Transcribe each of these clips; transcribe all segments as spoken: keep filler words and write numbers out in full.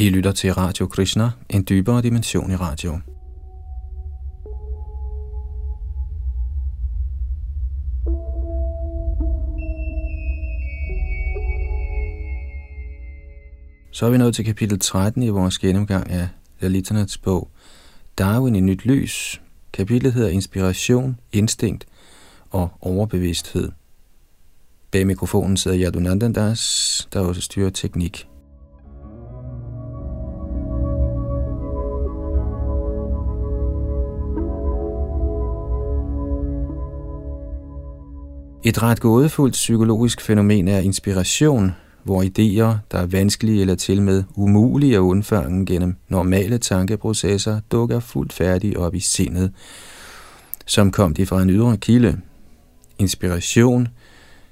I lytter til Radio Krishna, en dybere dimension i radio. Så er vi nået til kapitel tretten i vores gennemgang af Lallitanats bog Darwin i nyt lys. Kapitlet hedder Inspiration, Instinkt og Overbevidsthed. Bag mikrofonen sidder Jalunandandas, der også styrer teknik. Et ret gådefuldt psykologisk fænomen er inspiration, hvor idéer, der er vanskelige eller til med umulige at undfange gennem normale tankeprocesser, dukker fuldt færdige op i sindet, som kom de fra en ydre kilde. Inspiration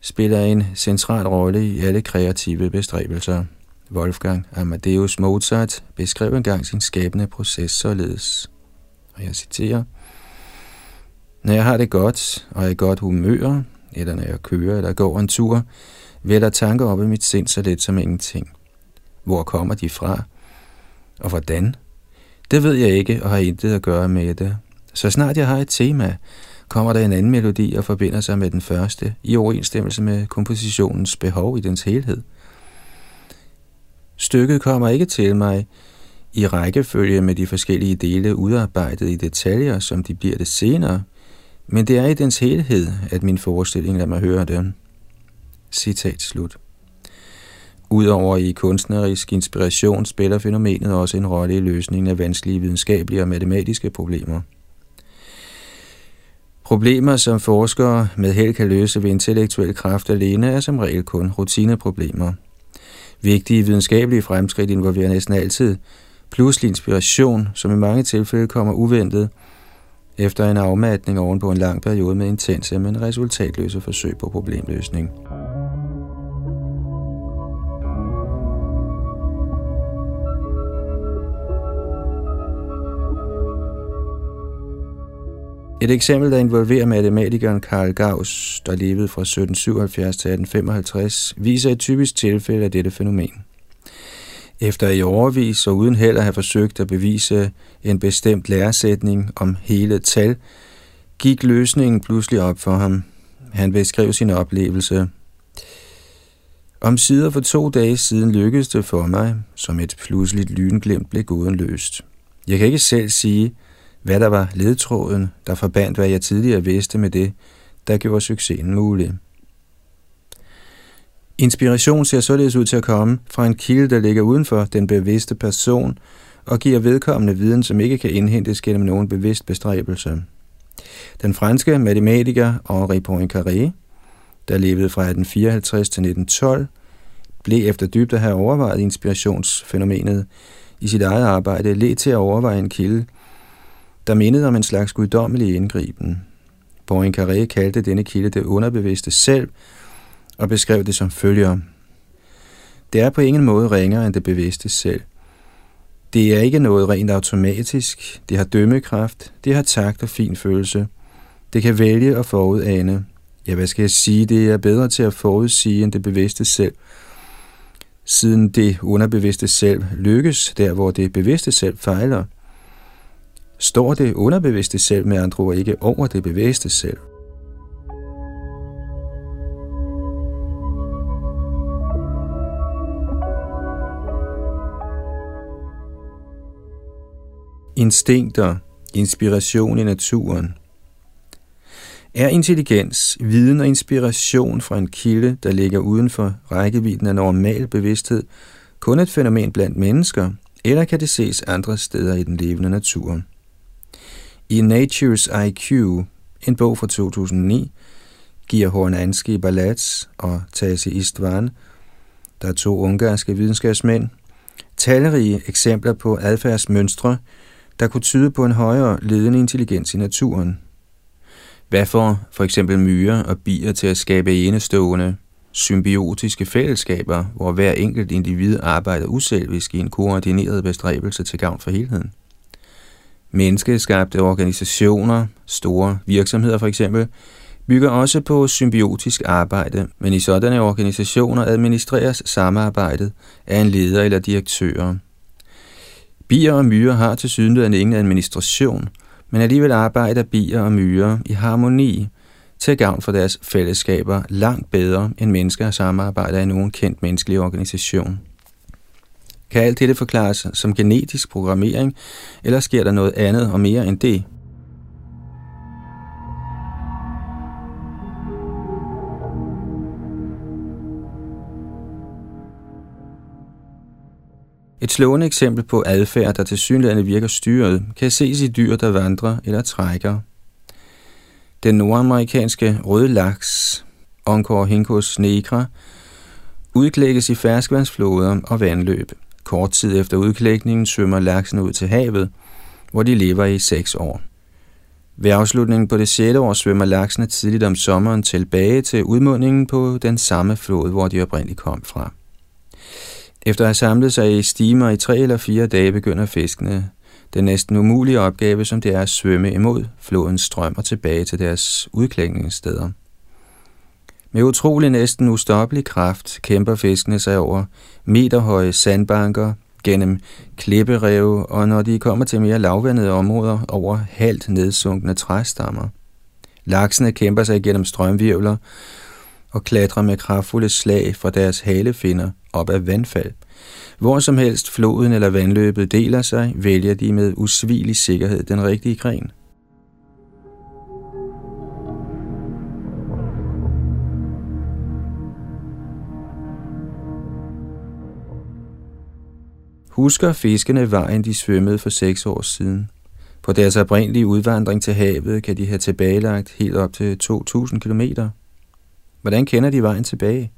spiller en central rolle i alle kreative bestræbelser. Wolfgang Amadeus Mozart beskrev engang sin skabende proces således, og jeg citerer: "Når jeg har det godt og er i godt humør, eller når jeg kører eller går en tur, vælger tanker op i mit sind så let som ingenting. Hvor kommer de fra? Og hvordan? Det ved jeg ikke og har intet at gøre med det. Så snart jeg har et tema, kommer der en anden melodi og forbinder sig med den første, i overensstemmelse med kompositionens behov i dens helhed. Stykket kommer ikke til mig i rækkefølge med de forskellige dele udarbejdet i detaljer, som de bliver det senere, men det er i dens helhed, at min forestilling lader mig høre den." Citat slut. Udover i kunstnerisk inspiration spiller fænomenet også en rolle i løsningen af vanskelige videnskabelige og matematiske problemer. Problemer, som forskere med held kan løse ved intellektuel kraft alene, er som regel kun rutineproblemer. Vigtige videnskabelige fremskridt involverer næsten altid pludselig inspiration, som i mange tilfælde kommer uventet, efter en afmatning oven på en lang periode med intense, men resultatløse forsøg på problemløsning. Et eksempel, der involverer matematikeren Carl Gauss, der levede fra sytten syvoghalvfjerds til atten femoghalvtreds, viser et typisk tilfælde af dette fænomen. Efter i årevis og uden held at have forsøgt at bevise en bestemt læresætning om hele tal, gik løsningen pludselig op for ham. Han beskrev sin oplevelse. "Omsider for to dage siden lykkedes det for mig, som et pludseligt lynglimt blev gåden løst. Jeg kan ikke selv sige, hvad der var ledtråden, der forbandt, hvad jeg tidligere vidste med det, der gjorde succesen mulig." Inspiration ser således ud til at komme fra en kilde, der ligger uden for den bevidste person og giver vedkommende viden, som ikke kan indhentes gennem nogen bevidst bestræbelse. Den franske matematiker Henri Poincaré, der levede fra atten fireoghalvtreds til nitten tolv, blev efter dybt at have overvejet inspirationsfænomenet i sit eget arbejde ledt til at overveje en kilde, der mindede om en slags guddommelig indgriben. Poincaré kaldte denne kilde det underbevidste selv, og beskrev det som følger: "Det er på ingen måde ringere end det bevidste selv. Det er ikke noget rent automatisk, det har dømmekraft, det har takt og finfølelse. Det kan vælge og forudane. Ja, hvad skal jeg sige, det er bedre til at forudsige end det bevidste selv. Siden det underbevidste selv lykkes, der hvor det bevidste selv fejler, står det underbevidste selv med andre ord ikke over det bevidste selv." Instinkter, inspiration i naturen. Er intelligens, viden og inspiration fra en kilde, der ligger uden for rækkevidden af normal bevidsthed, kun et fænomen blandt mennesker, eller kan det ses andre steder i den levende natur? I Nature's I Q, en bog fra to tusind og ni, giver Hornyánszky Balázs og Tasi István, der er to ungarske videnskabsmænd, talrige eksempler på adfærdsmønstre, der kunne tyde på en højere ledende intelligens i naturen. Hvad får for eksempel myrer og bier til at skabe enestående, symbiotiske fællesskaber, hvor hver enkelt individ arbejder uselvisk i en koordineret bestræbelse til gavn for helheden? Menneskeskabte organisationer, store virksomheder for eksempel, bygger også på symbiotisk arbejde, men i sådanne organisationer administreres samarbejdet af en leder eller direktør. Bier og myrer har tilsyneladende ingen administration, men alligevel arbejder bier og myrer i harmoni til gavn for deres fællesskaber langt bedre end mennesker samarbejder i nogen kendt menneskelig organisation. Kan alt dette forklares som genetisk programmering, eller sker der noget andet og mere end det? Et slående eksempel på adfærd, der tilsyneladende virker styret, kan ses i dyr, der vandrer eller trækker. Den nordamerikanske røde laks, Oncorhynchus nerka, udklækkes i ferskvandsfloder og vandløb. Kort tid efter udklækningen svømmer laksen ud til havet, hvor de lever i seks år. Ved afslutningen på det sjette år svømmer laksene tidligt om sommeren tilbage til udmundingen på den samme flod, hvor de oprindeligt kom fra. Efter at have samlet sig i stimer i tre eller fire dage, begynder fiskene den næsten umulige opgave, som det er at svømme imod flodens strøm og tilbage til deres udklækningssteder. Med utrolig næsten ustoppelig kraft kæmper fiskene sig over meterhøje sandbanker, gennem klipperev og når de kommer til mere lavvandede områder over halvt nedsunkne træstammer. Laksene kæmper sig gennem strømvirvler og klatrer med kraftfulde slag fra deres halefinner op ad vandfald. Hvor som helst floden eller vandløbet deler sig, vælger de med usvigelig sikkerhed den rigtige gren. Husker fiskene vejen, de svømmede for seks år siden? På deres oprindelige udvandring til havet kan de have tilbagelagt helt op til to tusind kilometer. Hvordan kender de vejen tilbage?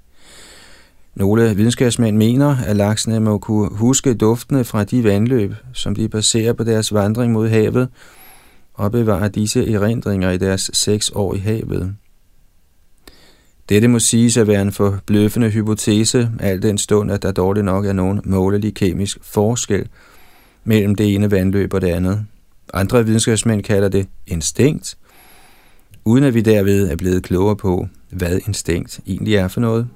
Nogle videnskabsmænd mener, at laksene må kunne huske duftene fra de vandløb, som de passerer på deres vandring mod havet, og bevare disse erindringer i deres seks år i havet. Dette må siges at være en forbløffende hypotese, al den stund, at der dårligt nok er nogen målelig kemisk forskel mellem det ene vandløb og det andet. Andre videnskabsmænd kalder det instinkt, uden at vi derved er blevet klogere på, hvad instinkt egentlig er for noget.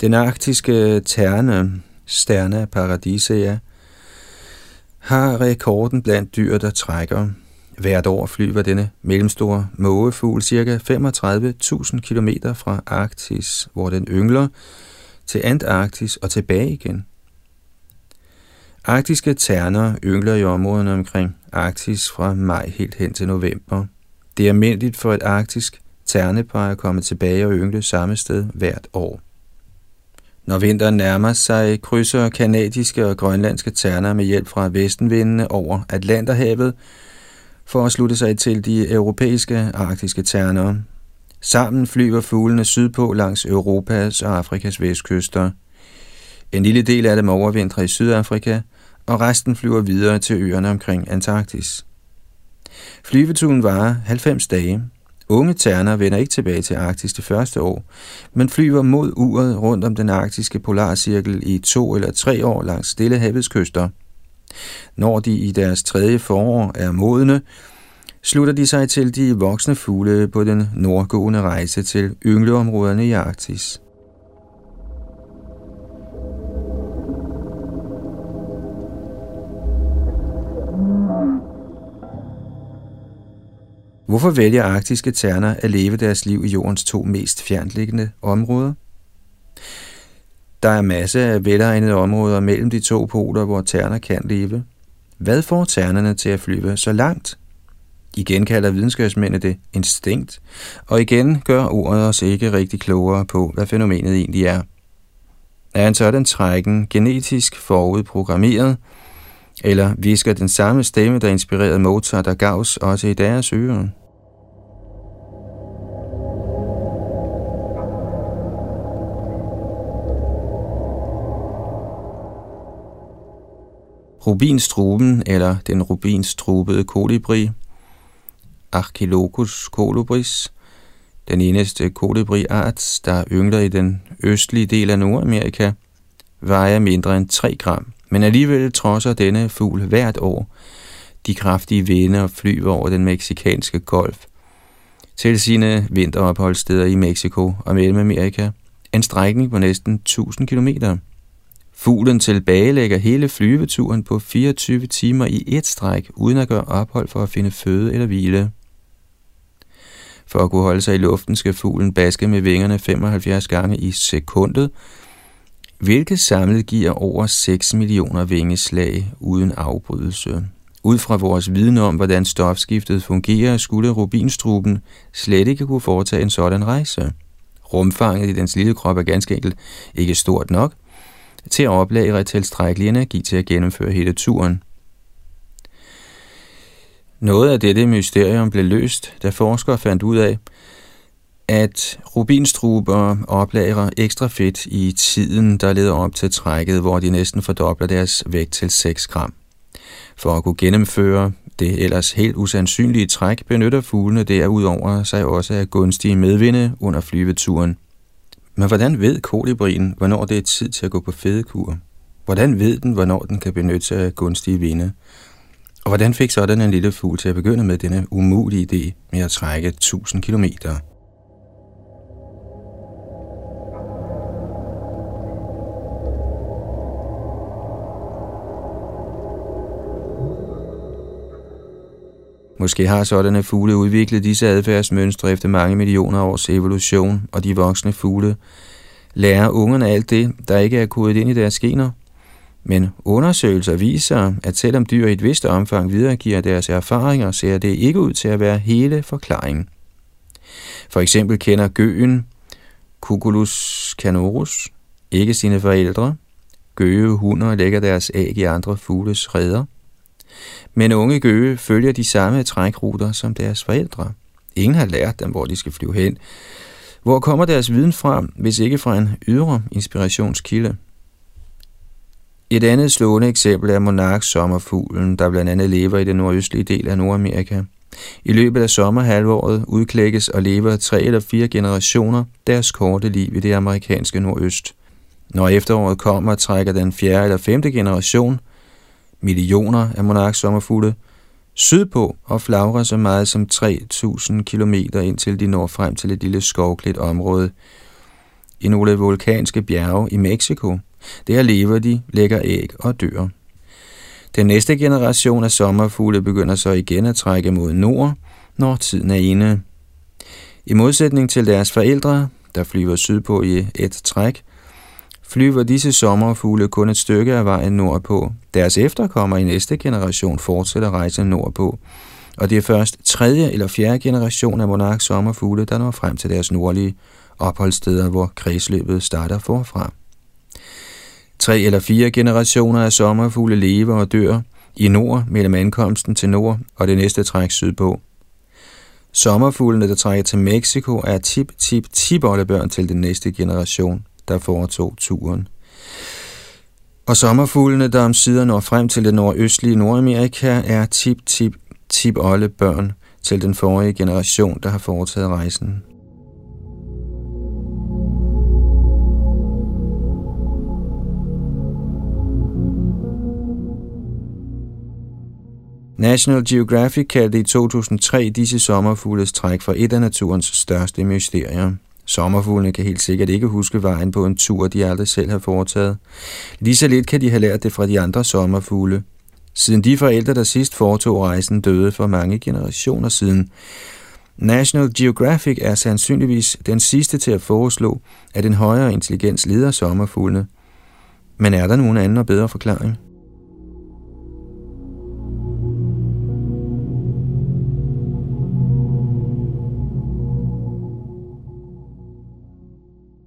Den arktiske terne, Sterna Paradisaia, har rekorden blandt dyr, der trækker. Hvert år flyver denne mellemstore mågefugl ca. femogtredive tusind kilometer fra Arktis, hvor den yngler, til Antarktis og tilbage igen. Arktiske terner yngler i områderne omkring Arktis fra maj helt hen til november. Det er almindeligt for et arktisk ternepar at komme tilbage og yngle samme sted hvert år. Når vinteren nærmer sig, krydser kanadiske og grønlandske terner med hjælp fra vestenvindene over Atlanterhavet for at slutte sig til de europæiske arktiske terner. Sammen flyver fuglene sydpå langs Europas og Afrikas vestkyster. En lille del af dem overvintrer i Sydafrika, og resten flyver videre til øerne omkring Antarktis. Flyveturen varer halvfems dage. Unge terner vender ikke tilbage til Arktis det første år, men flyver mod uret rundt om den arktiske polarcirkel i to eller tre år langs Stillehavets kyster. Når de i deres tredje forår er modne, slutter de sig til de voksne fugle på den nordgående rejse til yngleområderne i Arktis. Hvorfor vælger arktiske terner at leve deres liv i jordens to mest fjerntliggende områder? Der er masser af velegnede områder mellem de to poler, hvor terner kan leve. Hvad får ternerne til at flyve så langt? Igen kalder videnskabsmændene det instinkt, og igen gør ordet os ikke rigtig klogere på, hvad fænomenet egentlig er. Er en sådan trækken genetisk forudprogrammeret, eller hvisker den samme stemme, der inspirerede Mozart og Gauss, også i deres ører? Rubinstruben, eller den rubinstrubede kolibri, Archilochus colubris, den eneste kolibri-art, der yngler i den østlige del af Nordamerika, vejer mindre end tre gram. Men alligevel trodser denne fugl hvert år de kraftige vinde og flyver over den meksikanske golf. til sine vinteropholdssteder i Mexico og Mellemamerika, en strækning på næsten tusind kilometer. Fuglen tilbagelægger hele flyveturen på fireogtyve timer i et stræk, uden at gøre ophold for at finde føde eller hvile. For at kunne holde sig i luften, skal fuglen baske med vingerne femoghalvfjerds gange i sekundet, hvilket samlet giver over seks millioner vingeslag uden afbrydelse. Ud fra vores viden om, hvordan stofskiftet fungerer, skulle rubinstruben slet ikke kunne foretage en sådan rejse. Rumfanget i dens lille krop er ganske enkelt ikke stort nok til at oplagre tilstrækkelig energi til at gennemføre hele turen. Noget af dette mysterium blev løst, da forskere fandt ud af, at rubinstruber oplagrer ekstra fedt i tiden, der leder op til trækket, hvor de næsten fordobler deres vægt til seks gram. For at kunne gennemføre det ellers helt usandsynlige træk, benytter fuglene derudover sig også af gunstige medvinde under flyveturen. Men hvordan ved kolibrien, hvornår det er tid til at gå på fedekur? Hvordan ved den, hvornår den kan benytte sig af gunstige vinde? Og hvordan fik sådan en lille fugl til at begynde med denne umulige idé med at trække tusind kilometer? Måske har sådanne fugle udviklet disse adfærdsmønstre efter mange millioner års evolution, og de voksne fugle lærer ungerne alt det, der ikke er kodet ind i deres gener. Men undersøgelser viser, at selvom dyr i et vist omfang videregiver deres erfaringer, ser det ikke ud til at være hele forklaringen. For eksempel kender gøgen Cuculus canorus ikke sine forældre. Gøgehunder lægger deres æg i andre fugles reder. Men unge gøge følger de samme trækruter som deres forældre. Ingen har lært dem, hvor de skal flyve hen. Hvor kommer deres viden fra, hvis ikke fra en ydre inspirationskilde? Et andet slående eksempel er monarksommerfuglen, der blandt andet lever i den nordøstlige del af Nordamerika. I løbet af sommerhalvåret udklækkes og lever tre eller fire generationer deres korte liv i det amerikanske nordøst. Når efteråret kommer, trækker den fjerde eller femte generation millioner af monarksommerfugle sydpå og flagrer så meget som tre tusind kilometer, indtil de når frem til et lille skovklædt område i nogle vulkanske bjerge i Mexico. Der lever de, lægger æg og dør. Den næste generation af sommerfugle begynder så igen at trække mod nord, når tiden er inde. I modsætning til deres forældre, der flyver sydpå i et træk, flyver disse sommerfugle kun et stykke af vejen nordpå. Deres efterkommere i næste generation fortsætter rejsen nordpå, og det er først tredje eller fjerde generation af monarksommerfugle, der når frem til deres nordlige opholdssteder, hvor kredsløbet starter forfra. Tre eller fire generationer af sommerfugle lever og dør i nord mellem ankomsten til nord og det næste træk sydpå. Sommerfuglene, der trækker til Mexico, er tip tip tipoldebørn til den næste generation, der foretog turen. Og sommerfuglene, der omsider når frem til det nordøstlige Nordamerika, er tip tip tipoldebørn til den forrige generation, der har foretaget rejsen. National Geographic kaldte i to tusind og tre disse sommerfugles træk for et af naturens største mysterier. Sommerfuglene kan helt sikkert ikke huske vejen på en tur, de aldrig selv har foretaget. Lige så lidt kan de have lært det fra de andre sommerfugle. Siden de forældre, der sidst foretog rejsen, døde for mange generationer siden. National Geographic er sandsynligvis den sidste til at foreslå, at en højere intelligens leder sommerfuglene. Men er der nogen anden og bedre forklaring?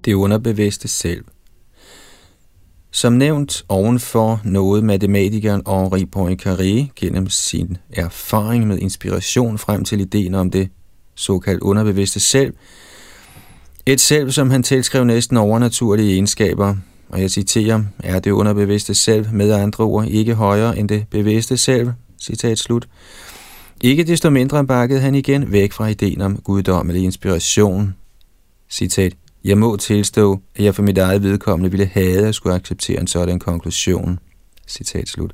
Det underbevidste selv. Som nævnt ovenfor nåede matematikeren Henri Poincaré gennem sin erfaring med inspiration frem til ideen om det såkaldt underbevidste selv. Et selv, som han tilskrev næsten overnaturlige egenskaber, og jeg citerer, er det underbevidste selv med andre ord ikke højere end det bevidste selv, citat slut. Ikke desto mindre bakkede han igen væk fra ideen om guddommelig inspiration, citat. Jeg må tilstå, at jeg for mit eget vedkommende ville have at skulle acceptere en sådan konklusion. Citat slut.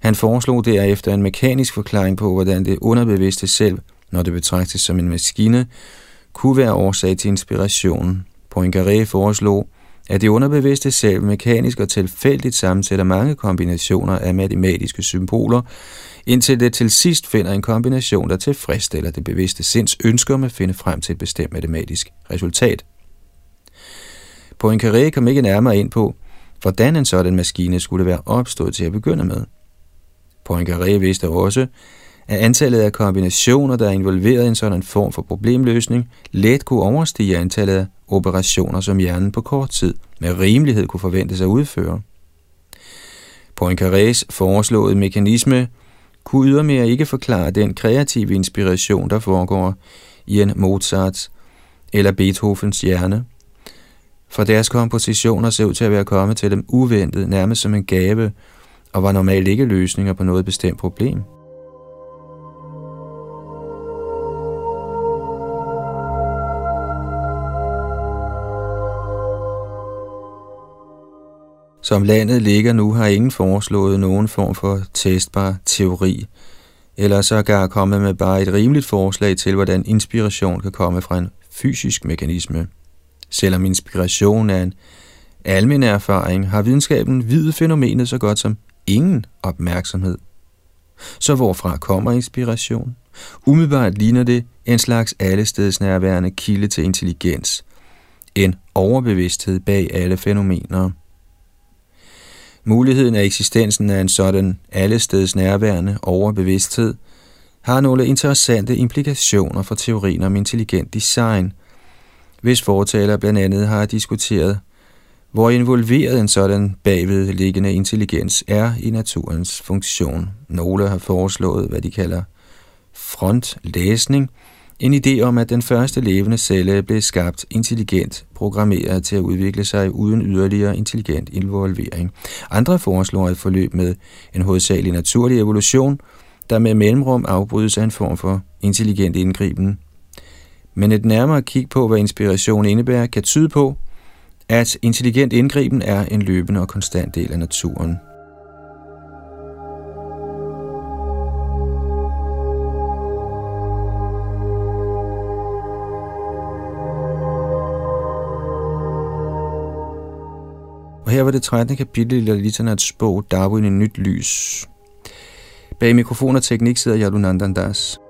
Han foreslog derefter en mekanisk forklaring på, hvordan det underbevidste selv når det betragtes som en maskine, kunne være årsag til inspiration. Poincaré foreslog, at det underbevidste selv mekanisk og tilfældigt sammensætter mange kombinationer af matematiske symboler, indtil det til sidst finder en kombination, der tilfredsstiller det bevidste sinds ønsker om at finde frem til et bestemt matematisk resultat. Poincaré kom ikke nærmere ind på, hvordan en sådan maskine skulle være opstået til at begynde med. Poincaré vidste også, at antallet af kombinationer, der er involveret i en sådan form for problemløsning, let kunne overstige antallet af operationer, som hjernen på kort tid med rimelighed kunne forventes at udføre. Poincarés foreslåede mekanisme kunne ydermere ikke forklare den kreative inspiration, der foregår i en Mozarts eller Beethovens hjerne, for deres kompositioner ser ud til at være kommet til dem uventet, nærmest som en gave, og var normalt ikke løsninger på noget bestemt problem. Som landet ligger nu, har ingen foreslået nogen form for testbar teori, eller sågar kommet med bare et rimeligt forslag til, hvordan inspiration kan komme fra en fysisk mekanisme. Selvom inspiration er en almen erfaring, har videnskaben videt fænomenet så godt som ingen opmærksomhed. Så hvorfra kommer inspiration? Umiddelbart ligner det en slags allestedsnærværende kilde til intelligens, en overbevidsthed bag alle fænomener. Muligheden af eksistensen af en sådan allestedsnærværende overbevidsthed har nogle interessante implikationer for teorien om intelligent design, hvis fortalere blandt andet har diskuteret, hvor involveret en sådan bagvedliggende intelligens er i naturens funktion. Nogle har foreslået, hvad de kalder frontlæsning, en idé om, at den første levende celle blev skabt intelligent, programmeret til at udvikle sig uden yderligere intelligent involvering. Andre foreslår et forløb med en hovedsagelig naturlig evolution, der med mellemrum afbrydes af en form for intelligent indgriben. Men et nærmere kig på, hvad inspiration indebærer, kan tyde på, at intelligent indgriben er en løbende og konstant del af naturen. Og her var det trettende kapitel i Lallitanats bog Darwin, en nyt lys. Bag mikrofon og teknik sidder Jalunandandas.